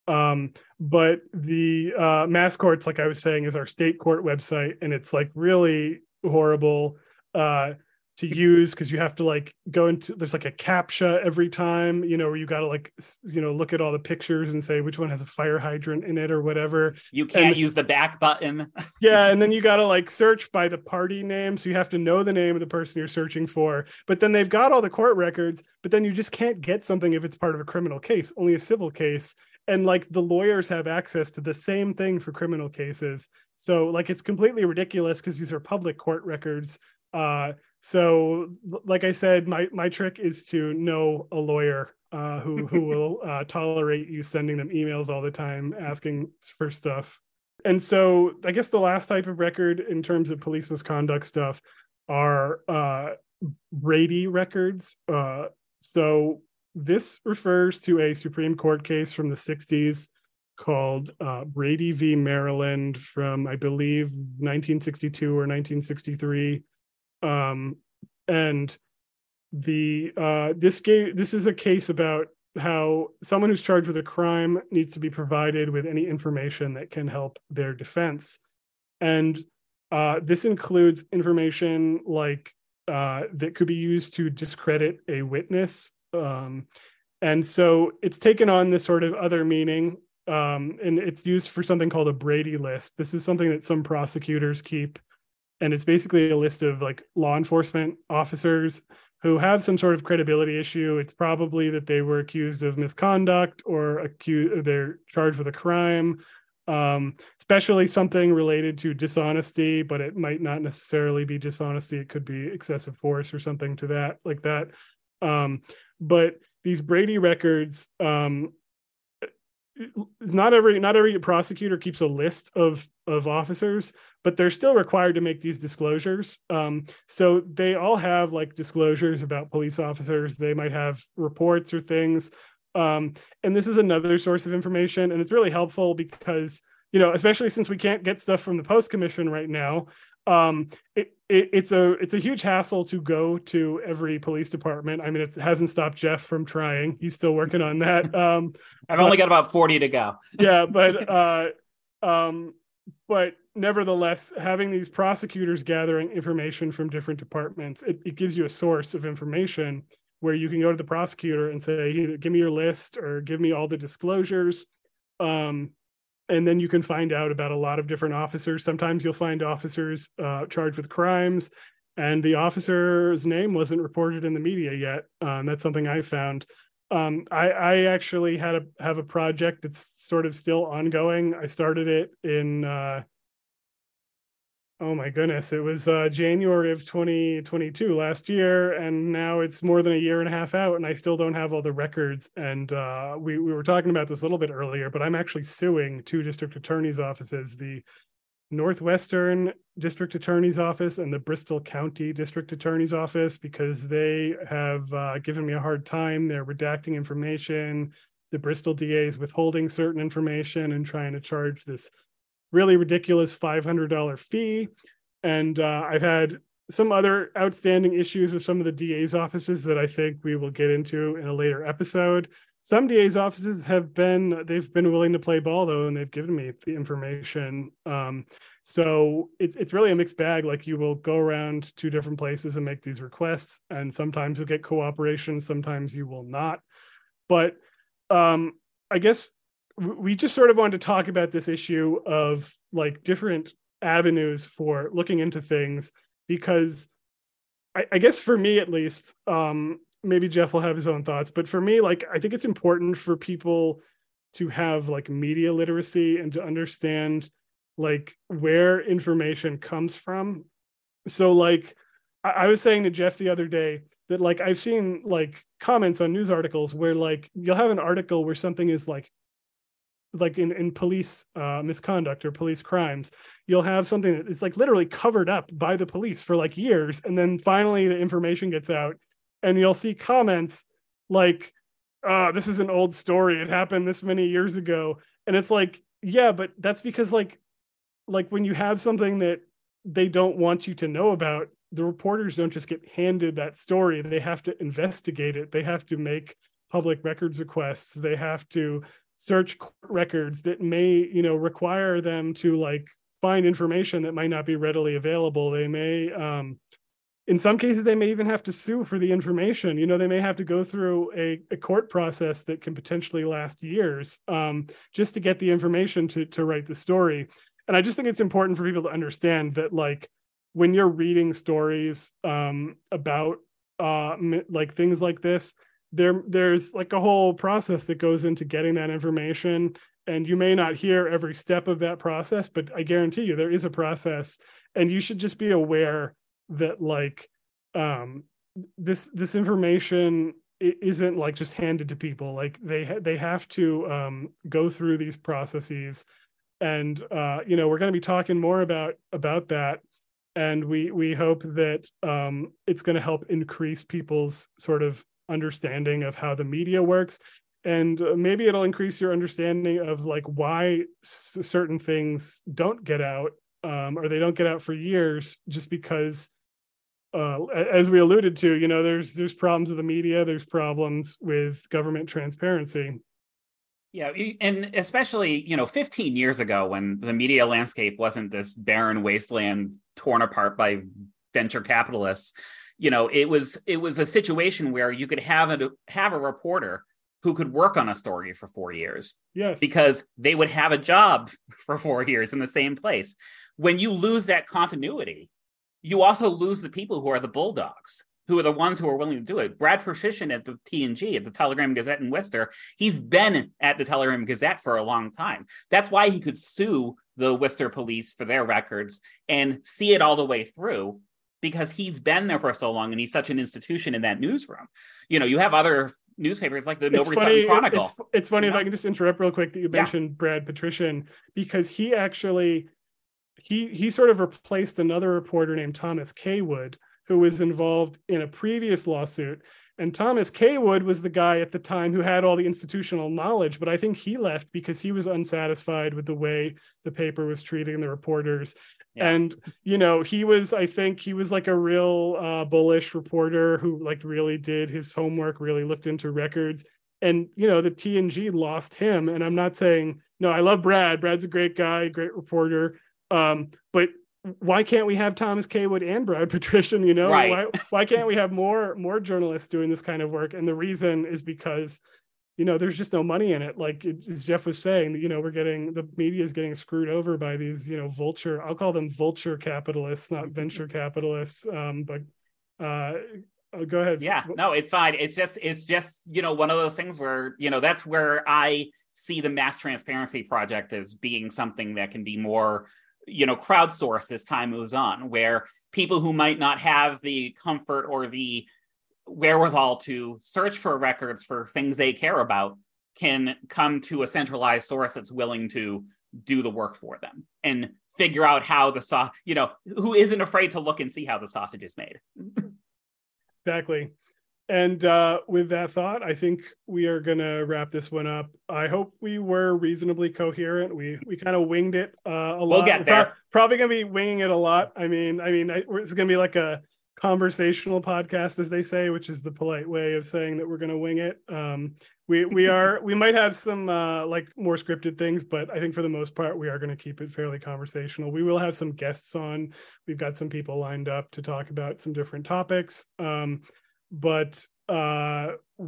Um, but the uh, Mass Courts, like I was saying, is our state court website, and it's like really horrible. Uh, to use, because you have to like go into, there's like a CAPTCHA every time, you know, where you got to like, you know, look at all the pictures and say which one has a fire hydrant in it or whatever. You can't and, use the back button. Yeah. And then you got to like search by the party name. So you have to know the name of the person you're searching for. But then they've got all the court records, but then you just can't get something if it's part of a criminal case, only a civil case. And like the lawyers have access to the same thing for criminal cases. So like it's completely ridiculous because these are public court records. Uh, So, like I said, my, my trick is to know a lawyer uh, who who will uh, tolerate you sending them emails all the time asking for stuff. And so, I guess the last type of record in terms of police misconduct stuff are uh, Brady records. Uh, so this refers to a Supreme Court case from the sixties called uh, Brady v. Maryland from, I believe, nineteen sixty-two or nineteen sixty-three. Um, and the, uh, this gave, this is a case about how someone who's charged with a crime needs to be provided with any information that can help their defense. And, uh, this includes information like, uh, that could be used to discredit a witness. Um, and so it's taken on this sort of other meaning, um, and it's used for something called a Brady list. This is something that some prosecutors keep. And it's basically a list of like law enforcement officers who have some sort of credibility issue. It's probably that they were accused of misconduct or accused, they're charged with a crime, um, especially something related to dishonesty, but it might not necessarily be dishonesty. It could be excessive force or something to that, like that. Um, but these Brady records, um, not every not every prosecutor keeps a list of of officers, but they're still required to make these disclosures. Um, so they all have like disclosures about police officers. They might have reports or things. Um, and this is another source of information. And it's really helpful because, you know, especially since we can't get stuff from the Post Commission right now, um, it, it, it's a it's a huge hassle to go to every police department. I mean, it hasn't stopped Jeff from trying. He's still working on that. Um, I've only but, got about forty to go. Yeah, but uh, um, but nevertheless, having these prosecutors gathering information from different departments, it, it gives you a source of information where you can go to the prosecutor and say, either give me your list or give me all the disclosures. Um, and then you can find out about a lot of different officers. Sometimes you'll find officers uh, charged with crimes and the officer's name wasn't reported in the media yet. Um, that's something I found. Um, I, I actually had a, have a project that's sort of still ongoing. I started it in, uh, oh my goodness, it was uh, January of twenty twenty-two last year, and now it's more than a year and a half out, and I still don't have all the records. And uh, we, we were talking about this a little bit earlier, but I'm actually suing two district attorney's offices, the Northwestern District Attorney's Office and the Bristol County District Attorney's Office, because they have uh, given me a hard time. They're redacting information. The Bristol D A is withholding certain information and trying to charge this really ridiculous five hundred dollars fee. And uh, I've had some other outstanding issues with some of the D A's offices that I think we will get into in a later episode. Some D A's offices have been, they've been willing to play ball though, and they've given me the information. Um, so it's it's really a mixed bag. Like you will go around to different places and make these requests, and sometimes you'll get cooperation, sometimes you will not. But um, I guess we just sort of wanted to talk about this issue of like different avenues for looking into things, because I, I guess for me at least, um, maybe Jeff will have his own thoughts, but for me, like, I think it's important for people to have like media literacy and to understand like where information comes from. So like, I, I was saying to Jeff the other day that like, I've seen like comments on news articles where like, you'll have an article where something is like, like in, in police uh, misconduct or police crimes, you'll have something that it's like literally covered up by the police for like years. And then finally the information gets out. And you'll see comments like, oh, this is an old story. It happened this many years ago. And it's like, yeah, but that's because like, like when you have something that they don't want you to know about, the reporters don't just get handed that story. They have to investigate it. They have to make public records requests. They have to search records that may, you know, require them to like find information that might not be readily available. They may, um, In some cases, they may even have to sue for the information. You know, they may have to go through a, a court process that can potentially last years um, just to get the information to, to write the story. And I just think it's important for people to understand that, like, when you're reading stories um, about uh, like things like this, there there's like a whole process that goes into getting that information. And you may not hear every step of that process, but I guarantee you there is a process, and you should just be aware that like um this this information isn't like just handed to people. Like they ha- they have to um go through these processes, and uh you know, we're going to be talking more about about that, and we we hope that um it's going to help increase people's sort of understanding of how the media works, and maybe it'll increase your understanding of like why s- certain things don't get out um or they don't get out for years, just because Uh, as we alluded to, you know, there's there's problems with the media, there's problems with government transparency. Yeah, and especially, you know, fifteen years ago when the media landscape wasn't this barren wasteland torn apart by venture capitalists, you know, it was it was a situation where you could have a have a reporter who could work on a story for four years. Yes, because they would have a job for four years in the same place. When you lose that continuity, you also lose the people who are the bulldogs, who are the ones who are willing to do it. Brad Patrician at the T N G, at the Telegram Gazette in Worcester, he's been at the Telegram Gazette for a long time. That's why he could sue the Worcester police for their records and see it all the way through, because he's been there for so long and he's such an institution in that newsroom. You know, you have other newspapers like the Nobody Sutton Chronicle. It's, it's funny, you know? If I can just interrupt real quick that you mentioned yeah. Brad Patrician, because he actually... He he sort of replaced another reporter named Thomas K. Wood, who was involved in a previous lawsuit. And Thomas K. Wood was the guy at the time who had all the institutional knowledge, but I think he left because he was unsatisfied with the way the paper was treating the reporters. Yeah. And, you know, he was, I think he was like a real uh, bullish reporter who like really did his homework, really looked into records. And, you know, the T N G lost him. And I'm not saying, no, I love Brad. Brad's a great guy, great reporter. Um, but why can't we have Thomas K. Wood and Brad Patrician, you know, right. why, why can't we have more, more journalists doing this kind of work? And the reason is because, you know, there's just no money in it. Like it, as Jeff was saying, you know, we're getting, the media is getting screwed over by these, you know, vulture, I'll call them vulture capitalists, not venture capitalists. Um, but, uh, oh, go ahead. Yeah, no, it's fine. It's just, it's just, you know, one of those things where, you know, that's where I see the Mass Transparency Project as being something that can be more, you know, crowdsource as time moves on, where people who might not have the comfort or the wherewithal to search for records for things they care about can come to a centralized source that's willing to do the work for them and figure out how the sauce, you know, who isn't afraid to look and see how the sausage is made. Exactly. And uh, with that thought, I think we are going to wrap this one up. I hope we were reasonably coherent. We we kind of winged it uh, a we'll lot. We'll get there. Pro- probably going to be winging it a lot. I mean, I mean, I, it's going to be like a conversational podcast, as they say, which is the polite way of saying that we're going to wing it. Um, we we are we might have some uh, like more scripted things, but I think for the most part, we are going to keep it fairly conversational. We will have some guests on. We've got some people lined up to talk about some different topics. Um, But uh,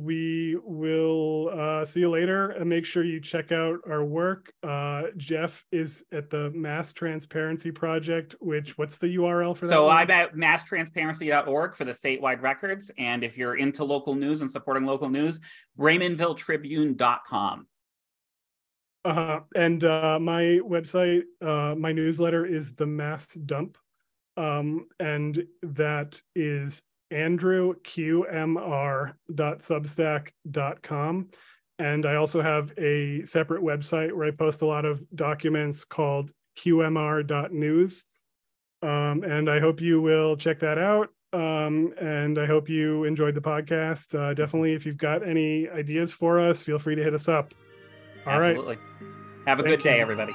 we will uh, see you later, and make sure you check out our work. Uh, Jeff is at the Mass Transparency Project, which what's the U R L for that? So one? I'm at mass transparency dot org for the statewide records. And if you're into local news and supporting local news, Braymanville Tribune dot com. Uh-huh. And uh, my website, uh, my newsletter is The Mass Dump. Um, and that is Andrew Q M R dot substack dot com, and I also have a separate website where I post a lot of documents called Q M R dot news, um, and I hope you will check that out, um, and I hope you enjoyed the podcast. Uh, definitely, if you've got any ideas for us, feel free to hit us up. All Absolutely. Right. Have a Thank good day, you. Everybody.